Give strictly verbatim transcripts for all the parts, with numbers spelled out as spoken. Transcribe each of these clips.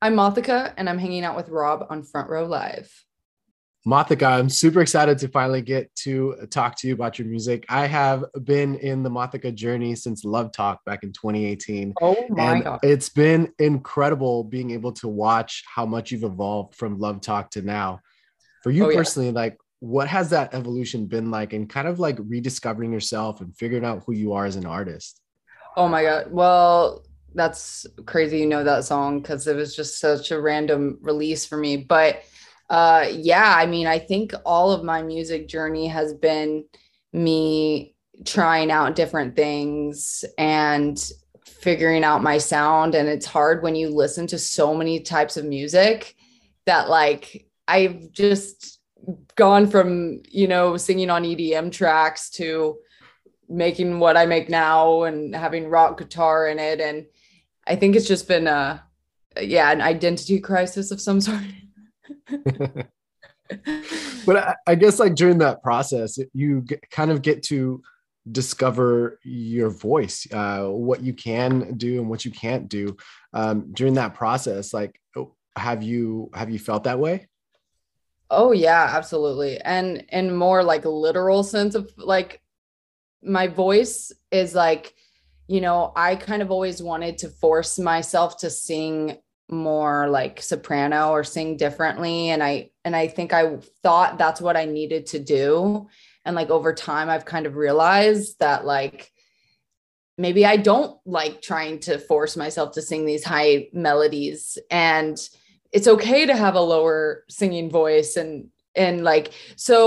I'm Mothica, and I'm hanging out with Rob on Front Row Live. Mothica, I'm super excited to finally get to talk to you about your music. I have been in the Mothica journey since Love Talk back in twenty eighteen. Oh my and God. It's been incredible being able to watch how much you've evolved from Love Talk to now. For you oh, personally, yeah. like, what has that evolution been like, and kind of like rediscovering yourself and figuring out who you are as an artist? Oh my God. Well, that's crazy. You know that song, because it was just such a random release for me. But Uh, yeah, I mean, I think all of my music journey has been me trying out different things and figuring out my sound. And it's hard when you listen to so many types of music that, like, I've just gone from, you know, singing on E D M tracks to making what I make now and having rock guitar in it. And I think it's just been, a, yeah, an identity crisis of some sort. But I, I guess, like, during that process, you g- kind of get to discover your voice, uh, what you can do and what you can't do. Um, during that process, like, have you have you felt that way? Oh yeah, absolutely. And in more like a literal sense of, like, my voice is like, you know, I kind of always wanted to force myself to sing more like soprano or sing differently. And I, and I think I thought that's what I needed to do. And, like, over time, I've kind of realized that, like, maybe I don't like trying to force myself to sing these high melodies, and it's okay to have a lower singing voice. And, and like, so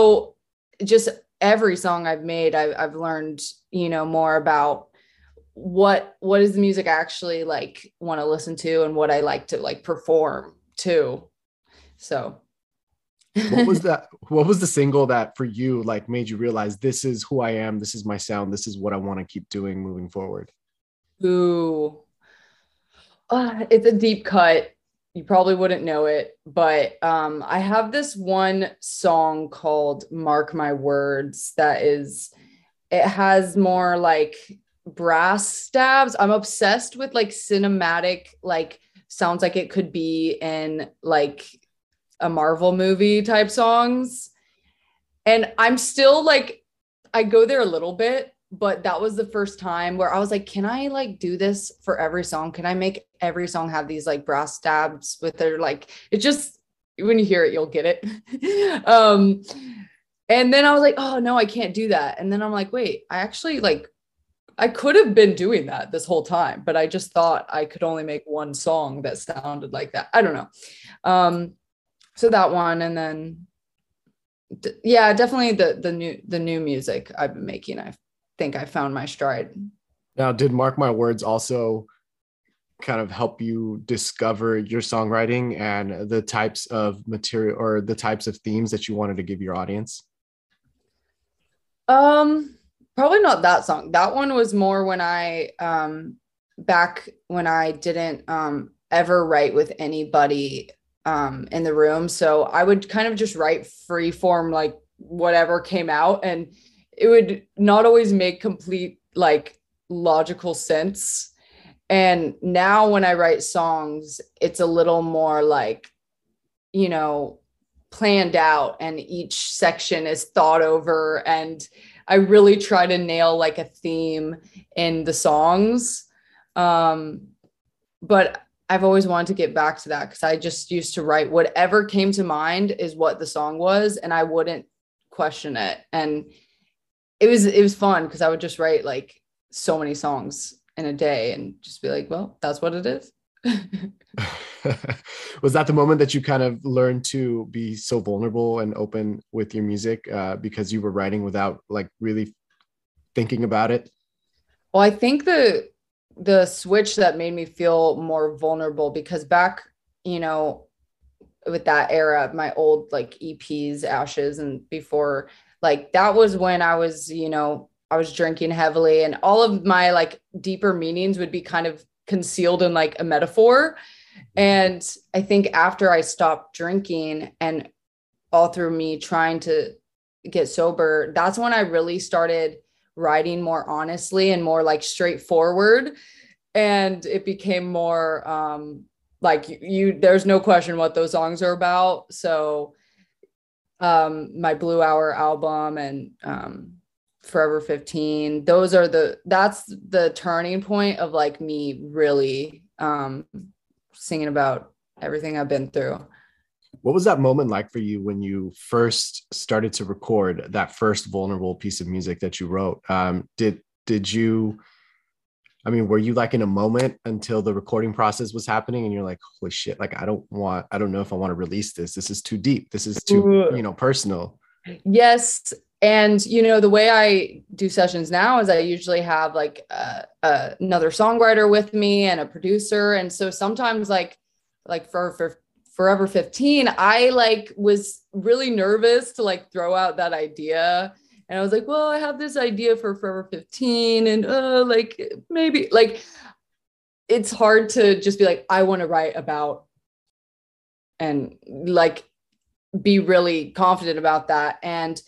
just every song I've made, I've, I've learned, you know, more about what what is the music I actually, like, want to listen to, and what I like to, like, perform to. So what was that what was the single that for you, like, made you realize, this is who I am, this is my sound, this is what I want to keep doing moving forward? Ooh, uh, it's a deep cut, you probably wouldn't know it, but um I have this one song called Mark My Words that is, it has more like brass stabs. I'm obsessed with, like, cinematic, like, sounds like it could be in, like, a Marvel movie type songs. And I'm still, like, I go there a little bit, but that was the first time where I was like, can I, like, do this for every song? Can I make every song have these, like, brass stabs with their, like, it just, when you hear it, you'll get it. um and then I was like, oh no, I can't do that. And then I'm like, wait, I actually, like, I could have been doing that this whole time, but I just thought I could only make one song that sounded like that. I don't know. Um, so that one, and then, d- yeah, definitely the the new the new music I've been making. I think I found my stride. Now, did Mark My Words also kind of help you discover your songwriting and the types of material or the types of themes that you wanted to give your audience? Um. Probably not that song. That one was more when I, um, back when I didn't um, ever write with anybody um, in the room. So I would kind of just write free form, like, whatever came out, and it would not always make complete, like, logical sense. And now when I write songs, it's a little more like, you know, planned out, and each section is thought over, and I really try to nail, like, a theme in the songs. Um, but I've always wanted to get back to that, because I just used to write whatever came to mind is what the song was, and I wouldn't question it. And it was, it was fun, because I would just write, like, so many songs in a day and just be like, well, that's what it is. Was that the moment that you kind of learned to be so vulnerable and open with your music, uh, because you were writing without, like, really thinking about it? Well, I think the the switch that made me feel more vulnerable, because back, you know, with that era, my old, like, E Ps, Ashes, and before, like, that was when I was, you know, I was drinking heavily, and all of my, like, deeper meanings would be kind of concealed in, like, a metaphor. And I think after I stopped drinking, and all through me trying to get sober, that's when I really started writing more honestly and more, like, straightforward. And it became more, um, like you, you there's no question what those songs are about. So um, my Blue Hour album and um, Forever fifteen, those are the, that's the turning point of like me really um, singing about everything I've been through. What was that moment like for you when you first started to record that first vulnerable piece of music that you wrote? Um, did, did you, I mean, were you like in a moment until the recording process was happening and you're like, holy shit, like, I don't want, I don't know if I want to release this. This is too deep. This is too, you know, personal. Yes. And, you know, the way I do sessions now is I usually have like uh, uh, another songwriter with me and a producer. And so sometimes like, like for, for, Forever fifteen, I like was really nervous to like throw out that idea. And I was like, well, I have this idea for Forever fifteen and uh, like maybe like it's hard to just be like, I want to write about and like be really confident about that. And,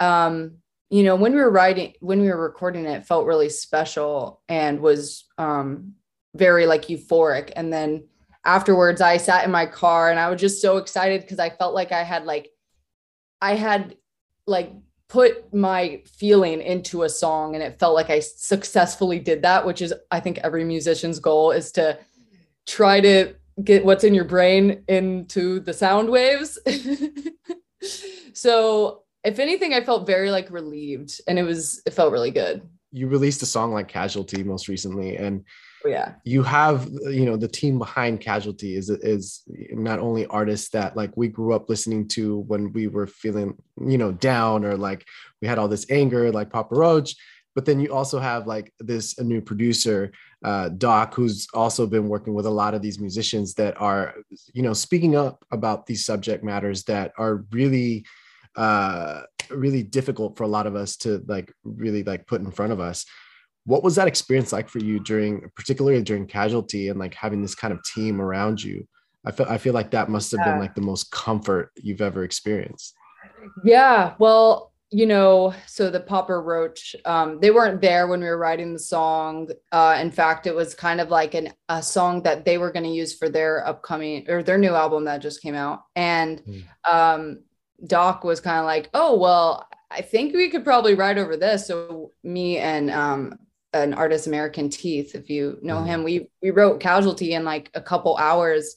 um, you know, when we were writing, when we were recording it, it felt really special and was um, very like euphoric. And then afterwards, I sat in my car and I was just so excited because I felt like I had like, I had like put my feeling into a song and it felt like I successfully did that, which is, I think every musician's goal is to try to get what's in your brain into the sound waves. So if anything, I felt very like relieved and it was, it felt really good. You released a song like Casualty most recently and yeah, you have, you know, the team behind Casualty is is not only artists that like we grew up listening to when we were feeling, you know, down or like we had all this anger like Papa Roach, but then you also have like this a new producer, uh, Doc, who's also been working with a lot of these musicians that are, you know, speaking up about these subject matters that are really, uh, really difficult for a lot of us to like really like put in front of us. What was that experience like for you during, particularly during Casualty and like having this kind of team around you? I feel, I feel like that must have yeah. been like the most comfort you've ever experienced. Yeah. Well, you know, so the Papa Roach, um, they weren't there when we were writing the song. Uh, in fact, it was kind of like an, a song that they were going to use for their upcoming or their new album that just came out. And mm. um, Doc was kind of like, oh, well, I think we could probably write over this. So me and, um, an artist, American Teeth, if you know him, we, we wrote Casualty in like a couple hours.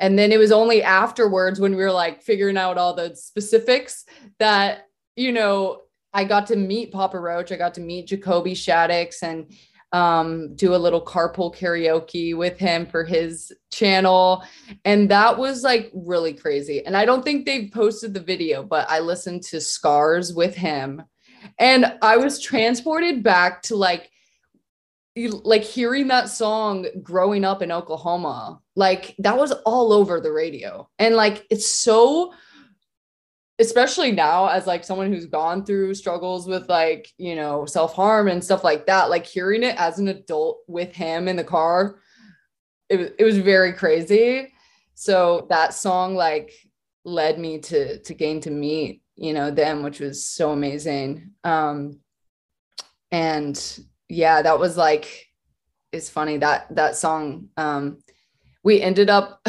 And then it was only afterwards when we were like figuring out all the specifics that, you know, I got to meet Papa Roach. I got to meet Jacoby Shaddix and um, do a little carpool karaoke with him for his channel. And that was like really crazy. And I don't think they've posted the video, but I listened to Scars with him and I was transported back to like, like hearing that song growing up in Oklahoma, like that was all over the radio. And like, it's so, especially now as like someone who's gone through struggles with like, you know, self-harm and stuff like that, like hearing it as an adult with him in the car, it, it was very crazy. So that song like led me to, to gain to meet, you know, them, which was so amazing. Um, and yeah, that was like, it's funny that that song, um, we ended up,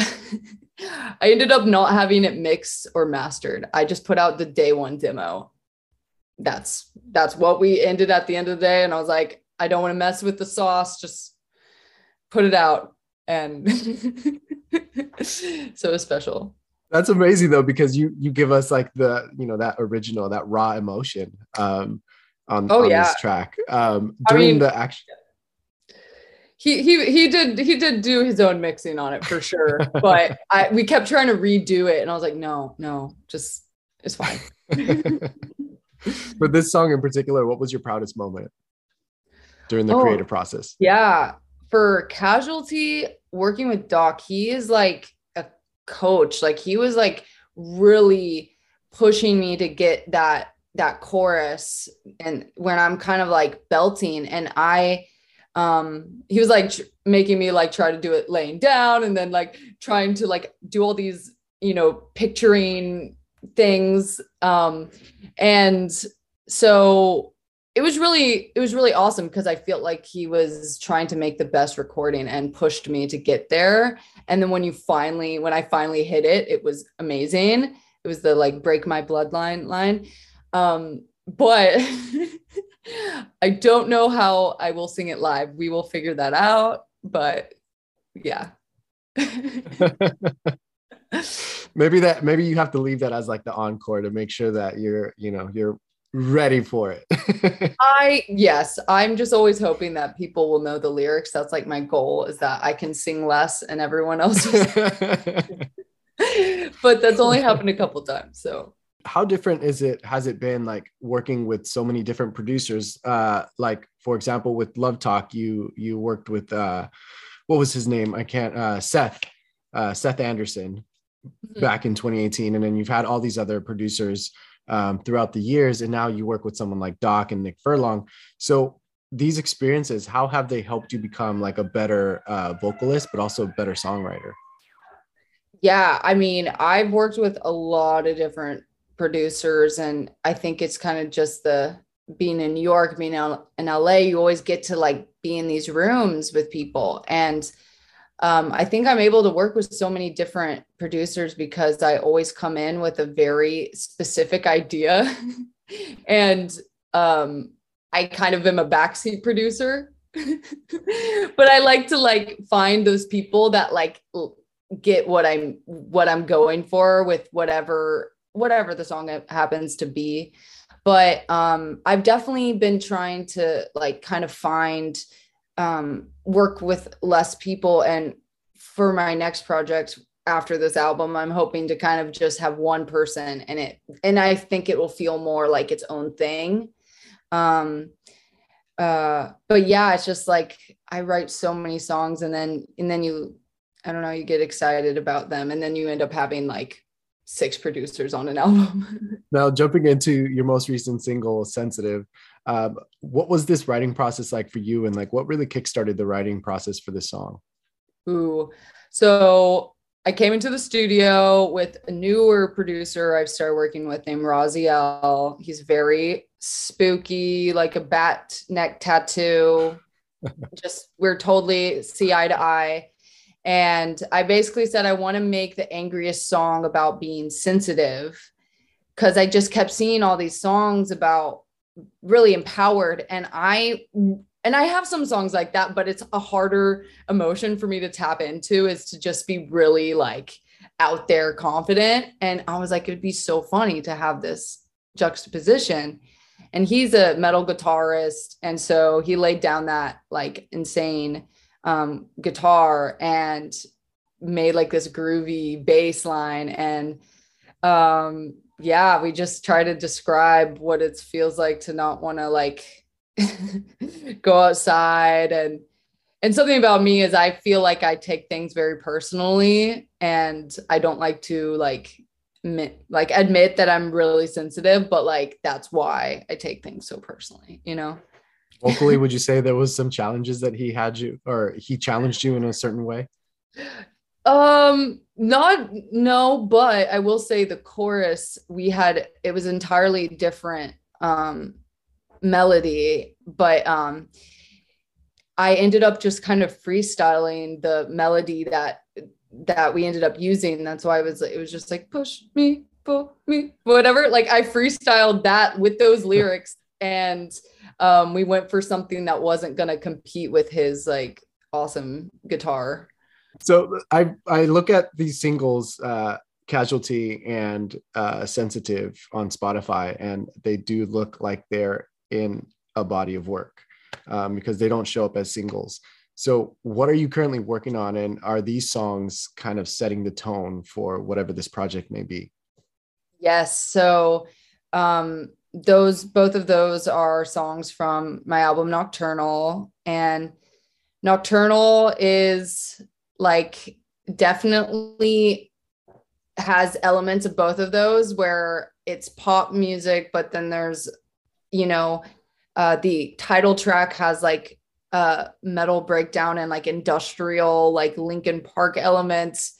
I ended up not having it mixed or mastered. I just put out the day one demo. That's, that's what we ended at the end of the day. And I was like, I don't want to mess with the sauce, just put it out. And so it was special. That's amazing though, because you, you give us like the, you know, that original, that raw emotion. Um, on, oh, on yeah. this track um during I mean, the action he he he did he did do his own mixing on it for sure. But I we kept trying to redo it and I was like no no just it's fine. But this song in particular, what was your proudest moment during the oh, creative process? Yeah, for Casualty, working with Doc, he is like a coach. Like he was like really pushing me to get that that chorus and when I'm kind of like belting and I, um, he was like tr- making me like try to do it laying down and then like trying to like do all these, you know, picturing things. Um, and so it was really, it was really awesome because I felt like he was trying to make the best recording and pushed me to get there. And then when you finally, when I finally hit it, it was amazing. It was the like Break My Bloodline line. Um, but I don't know how I will sing it live. We will figure that out, but yeah. Maybe that, maybe you have to leave that as like the encore to make sure that you're, you know, you're ready for it. I, yes, I'm just always hoping that people will know the lyrics. That's like my goal, is that I can sing less and everyone else will sing. But that's only happened a couple times. So how different is it, has it been like working with so many different producers? Uh, like for example, with Love Talk, you, you worked with, uh, what was his name? I can't, uh, Seth, uh, Seth Anderson mm-hmm. back in twenty eighteen. And then you've had all these other producers um, throughout the years. And now you work with someone like Doc and Nick Furlong. So these experiences, how have they helped you become like a better uh, vocalist, but also a better songwriter? Yeah. I mean, I've worked with a lot of different producers, and I think it's kind of just the being in New York, being out in L A, you always get to like be in these rooms with people. And um, I think I'm able to work with so many different producers because I always come in with a very specific idea and um, I kind of am a backseat producer, but I like to like find those people that like get what I'm, what I'm going for with whatever, whatever the song happens to be. But um, I've definitely been trying to like kind of find, um, work with less people. And for my next project after this album, I'm hoping to kind of just have one person in it. And I think it will feel more like its own thing. Um, uh, but yeah, it's just like, I write so many songs and then, and then you, I don't know, you get excited about them and then you end up having like six producers on an album. Now, jumping into your most recent single, Sensitive, um, what was this writing process like for you? And like, what really kickstarted the writing process for this song? Ooh, so I came into the studio with a newer producer I've started working with named Raziel. He's very spooky, like a bat neck tattoo. Just, we're totally see eye to eye. And I basically said, I want to make the angriest song about being sensitive, because I just kept seeing all these songs about really empowered. And I, and I have some songs like that, but it's a harder emotion for me to tap into, is to just be really like out there confident. And I was like, it'd be so funny to have this juxtaposition. And he's a metal guitarist. And so he laid down that like insane Um, guitar and made like this groovy bass line. And um, yeah, we just try to describe what it feels like to not want to like go outside. And, and something about me is I feel like I take things very personally, and I don't like to like, admit, like admit that I'm really sensitive, but like, that's why I take things so personally, you know? Vocally, would you say there was some challenges that he had you, or he challenged you in a certain way? Um, not, no, but I will say the chorus we had, it was entirely different, um, melody, but, um, I ended up just kind of freestyling the melody that, that we ended up using. That's why I was, it was just like, push me, pull me, whatever. Like I freestyled that with those lyrics. And um, we went for something that wasn't going to compete with his like awesome guitar. So I I look at these singles, uh, Casualty and uh, Sensitive on Spotify, and they do look like they're in a body of work um, because they don't show up as singles. So what are you currently working on? And are these songs kind of setting the tone for whatever this project may be? Yes. So um Those, both of those are songs from my album Nocturnal, and Nocturnal is like definitely has elements of both of those where it's pop music, but then there's, you know, uh, the title track has like a uh, metal breakdown and like industrial, like Linkin Park elements.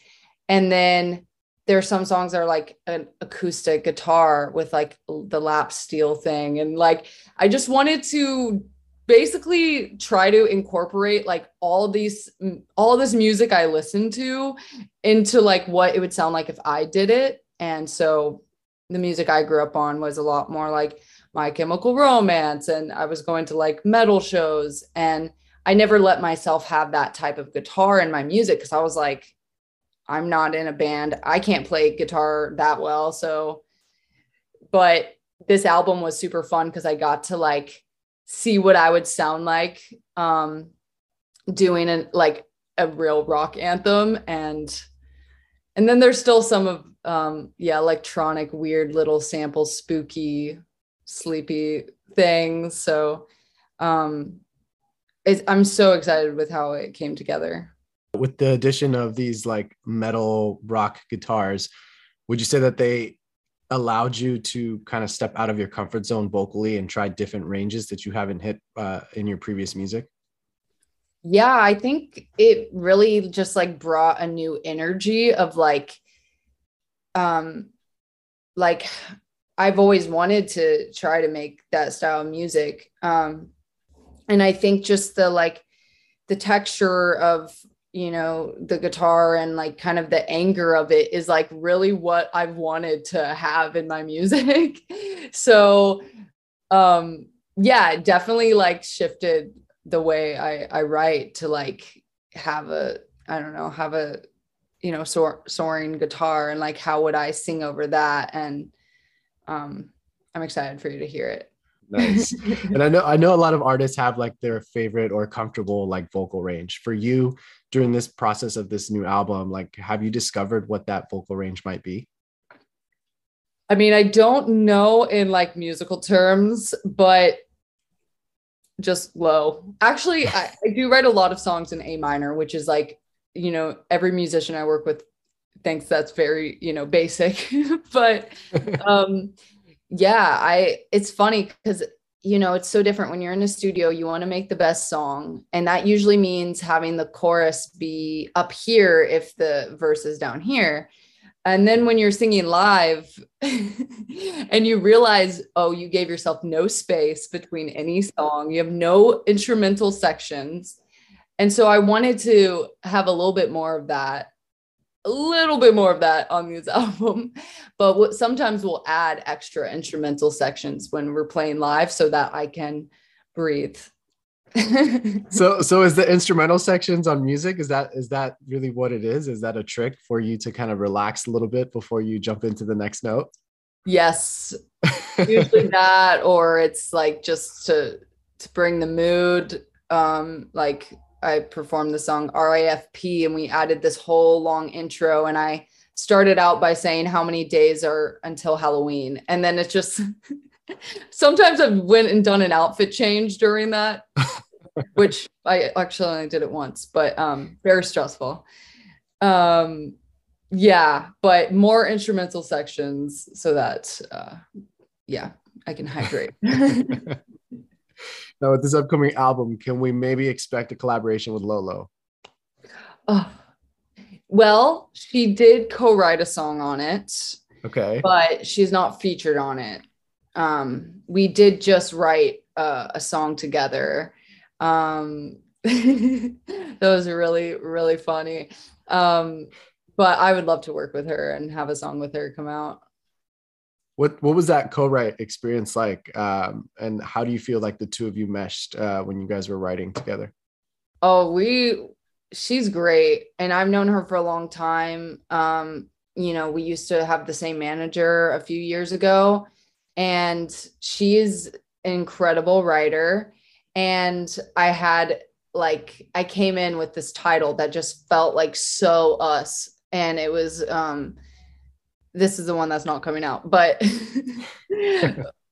And then there are some songs that are like an acoustic guitar with like the lap steel thing. And like, I just wanted to basically try to incorporate like all these, all this music I listen to into like what it would sound like if I did it. And so the music I grew up on was a lot more like My Chemical Romance. And I was going to like metal shows, and I never let myself have that type of guitar in my music, because I was like, I'm not in a band. I can't play guitar that well. So, but this album was super fun because I got to like see what I would sound like um, doing a, like a real rock anthem. And, and then there's still some of, um, yeah, electronic, weird little sample, spooky, sleepy things. So um, it's, I'm so excited with how it came together. With the addition of these like metal rock guitars, would you say that they allowed you to kind of step out of your comfort zone vocally and try different ranges that you haven't hit uh, in your previous music? Yeah, I think it really just like brought a new energy of like, um, like I've always wanted to try to make that style of music. Um, and I think just the like the texture of, you know, the guitar and like kind of the anger of it is like really what I've wanted to have in my music. So, um, yeah, it definitely like shifted the way I, I write to like have a, I don't know, have a, you know, soar, soaring guitar, and like, how would I sing over that? And, um, I'm excited for you to hear it. Nice. And I know, I know a lot of artists have like their favorite or comfortable like vocal range. For you, during this process of this new album, like, have you discovered what that vocal range might be? I mean, I don't know in like musical terms, but just low. Actually, I, I do write a lot of songs in A minor, which is like, you know, every musician I work with thinks that's very, you know, basic, but, um, yeah, I, it's funny because, you know, it's so different when you're in a studio. You want to make the best song. And that usually means having the chorus be up here if the verse is down here. And then when you're singing live and you realize, oh, you gave yourself no space between any song, you have no instrumental sections. And so I wanted to have a little bit more of that. a little bit more of that on this album, but what, sometimes we'll add extra instrumental sections when we're playing live so that I can breathe. so, so is the instrumental sections on music, is that, is that really what it is? Is that a trick for you to kind of relax a little bit before you jump into the next note? Yes. Usually that, or it's like just to, to bring the mood, um, like, I performed the song R A F P and we added this whole long intro. And I started out by saying how many days are until Halloween. And then it's just, sometimes I've went and done an outfit change during that, which I actually only did it once, but um, very stressful. Um, yeah, but more instrumental sections so that, uh, yeah, I can hydrate. Now, with this upcoming album, can we maybe expect a collaboration with Lolo? Oh, well, she did co-write a song on it. Okay. But she's not featured on it. Um, we did just write uh, a song together. Um, that was really, really funny. Um, but I would love to work with her and have a song with her come out. What what was that co-write experience like? Um, and how do you feel like the two of you meshed uh, when you guys were writing together? Oh, we, she's great. And I've known her for a long time. Um, you know, we used to have the same manager a few years ago, and she is an incredible writer. And I had like, I came in with this title that just felt like so us. And it was, um, this is the one that's not coming out, but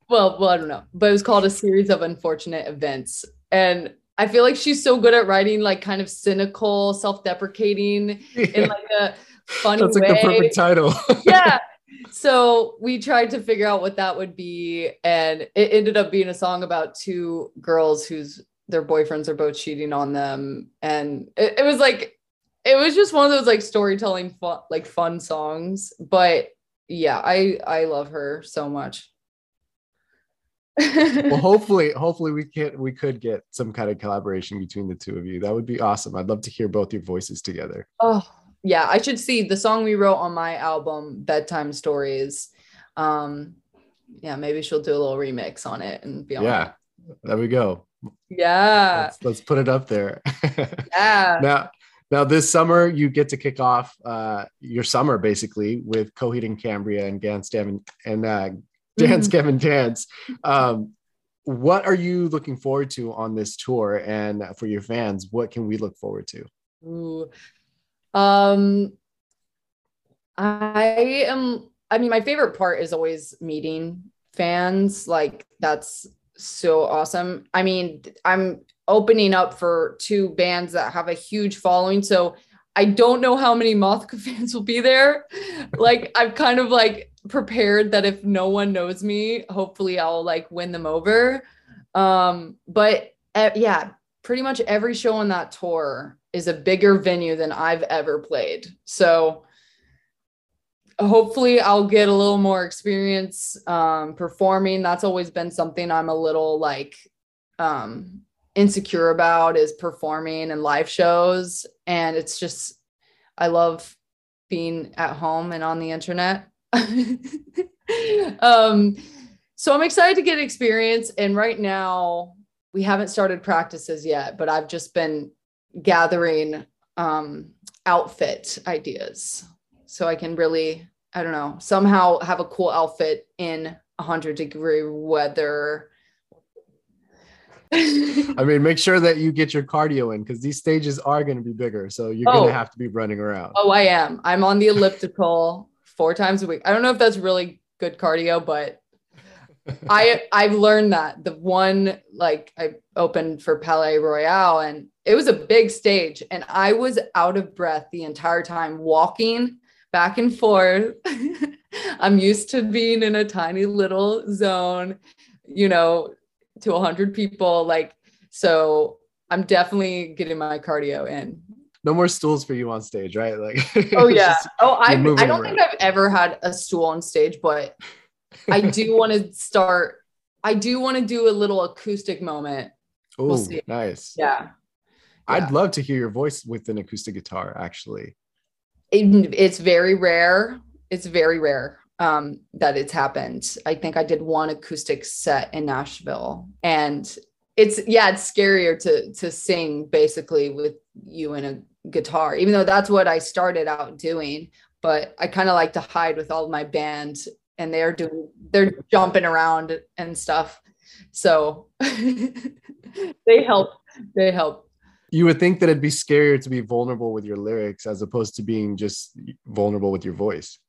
well, well, I don't know, but it was called A Series of Unfortunate Events. And I feel like she's so good at writing, like kind of cynical, self-deprecating yeah. in like a funny that's way. That's like the perfect title. Yeah. So we tried to figure out what that would be. And it ended up being a song about two girls whose, their boyfriends are both cheating on them. And it, it was like, it was just one of those like storytelling fun, like fun songs. But yeah, I I love her so much. Well, hopefully, hopefully we can we could get some kind of collaboration between the two of you. That would be awesome. I'd love to hear both your voices together. Oh yeah, I should see the song we wrote on my album, Bedtime Stories. Um, yeah, maybe she'll do a little remix on it and be on. Yeah, it. There we go. Yeah, let's, let's put it up there. Yeah. Now, now this summer you get to kick off uh, your summer basically with Coheed and Cambria and Gans Gavin and. Uh, Dance, Gavin, dance. Um, what are you looking forward to on this tour? And for your fans, what can we look forward to? Ooh. Um, I am, I mean, my favorite part is always meeting fans. Like, that's so awesome. I mean, I'm opening up for two bands that have a huge following. So I don't know how many Mothica fans will be there. Like, I've kind of like prepared that if no one knows me, hopefully I'll like win them over. Um, but uh, yeah, pretty much every show on that tour is a bigger venue than I've ever played. So hopefully I'll get a little more experience um, performing. That's always been something I'm a little like um, insecure about, is performing and live shows. And it's just, I love being at home and on the internet. um, so I'm excited to get experience. And right now we haven't started practices yet, but I've just been gathering um, outfit ideas so I can really, I don't know, somehow have a cool outfit in one hundred degree weather. I mean, make sure that you get your cardio in, because these stages are going to be bigger. So you're oh. going to have to be running around. Oh, I am. I'm on the elliptical four times a week. I don't know if that's really good cardio, but I I've learned that the one, like I opened for Palais Royale and it was a big stage and I was out of breath the entire time walking back and forth. I'm used to being in a tiny little zone, you know, to a hundred people. Like, so I'm definitely getting my cardio in. No more stools for you on stage, right? Like, oh yeah. Just, oh, I I don't around. think I've ever had a stool on stage, but I do want to start. I do want to do a little acoustic moment. Oh, we'll see. Nice. Yeah. I'd yeah. love to hear your voice with an acoustic guitar. Actually, it, it's very rare. It's very rare um, that it's happened. I think I did one acoustic set in Nashville, and it's yeah, it's scarier to to sing basically with you in a guitar, even though that's what I started out doing, but I kind of like to hide with all my band and they're doing, they're jumping around and stuff. So they help, they help. You would think that it'd be scarier to be vulnerable with your lyrics as opposed to being just vulnerable with your voice.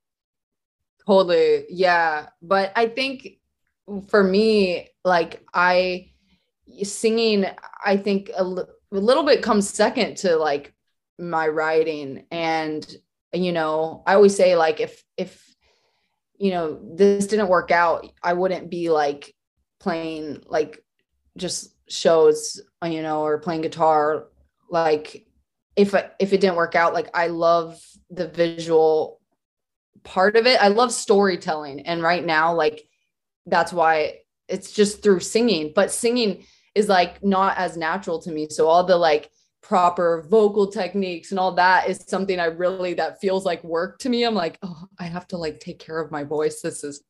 Totally. Yeah. But I think for me, like I singing, I think a little, a little bit comes second to like my writing. And, you know, I always say like, if, if, you know, this didn't work out, I wouldn't be like playing, like just shows, you know, or playing guitar. Like if, I, if it didn't work out, like I love the visual part of it. I love storytelling. And right now, like, that's why it's just through singing, but singing is like not as natural to me. So all the like proper vocal techniques and all that is something I really, that feels like work to me. I'm like, oh, I have to like take care of my voice. This is,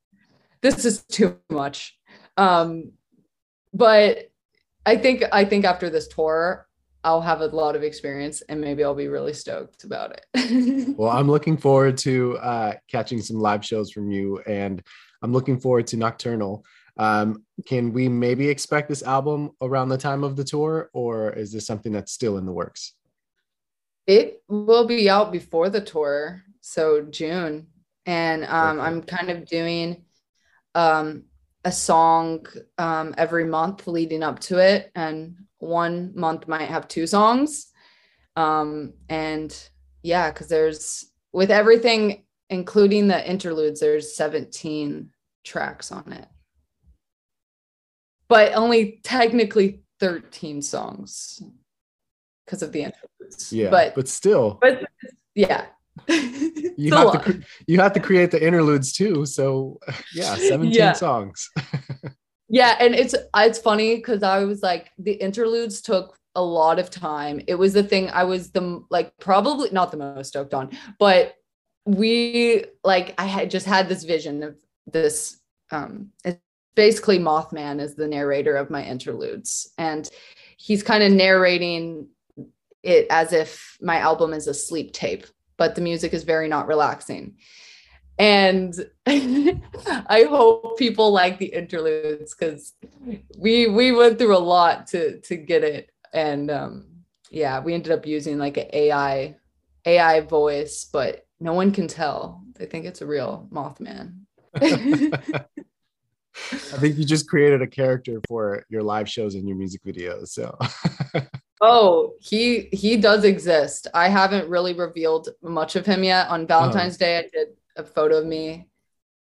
this is too much. Um, but I think, I think after this tour, I'll have a lot of experience and maybe I'll be really stoked about it. Well, I'm looking forward to uh, catching some live shows from you, and I'm looking forward to Nocturnal. Um, can we maybe expect this album around the time of the tour, or is this something that's still in the works? It will be out before the tour. So June. And, um, okay. I'm kind of doing, um, a song, um, every month leading up to it. And one month might have two songs. Um, and yeah, cause there's with everything, including the interludes, there's seventeen tracks on it. But only technically thirteen songs. because of the introverts. Yeah, but, but still. But yeah. you have long. to you have to create the interludes too. So yeah, seventeen yeah. songs. Yeah, and it's it's funny because I was like, the interludes took a lot of time. It was the thing I was the like probably not the most stoked on, but we like I had just had this vision of this. Um, it's basically Mothman is the narrator of my interludes, and he's kind of narrating it as if my album is a sleep tape, but the music is very not relaxing. And I hope people like the interludes because we we went through a lot to to get it. And um, yeah, we ended up using like an A I voice, but no one can tell. They think it's a real Mothman. I think you just created a character for your live shows and your music videos. So. Oh, he he does exist. I haven't really revealed much of him yet. On Valentine's oh. Day, I did a photo of me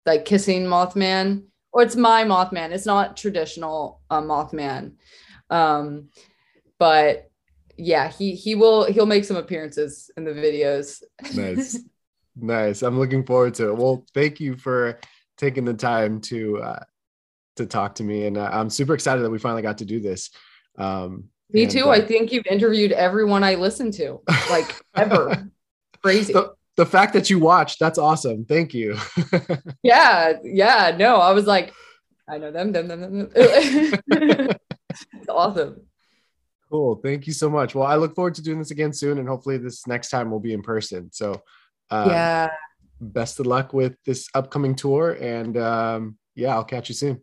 like kissing Mothman, or it's my Mothman. It's not traditional uh, Mothman. Um, but yeah, he, he will, he'll make some appearances in the videos. Nice. Nice. I'm looking forward to it. Well, thank you for taking the time to, uh, to talk to me. And uh, I'm super excited that we finally got to do this. Um, me and, too. Uh, I think you've interviewed everyone I listen to, like ever. Crazy. The, the fact that you watched, that's awesome. Thank you. yeah. Yeah. No, I was like, I know them, them, them, them. It's awesome. Cool. Thank you so much. Well, I look forward to doing this again soon, and hopefully this next time will be in person. So um, yeah, best of luck with this upcoming tour, and um, yeah, I'll catch you soon.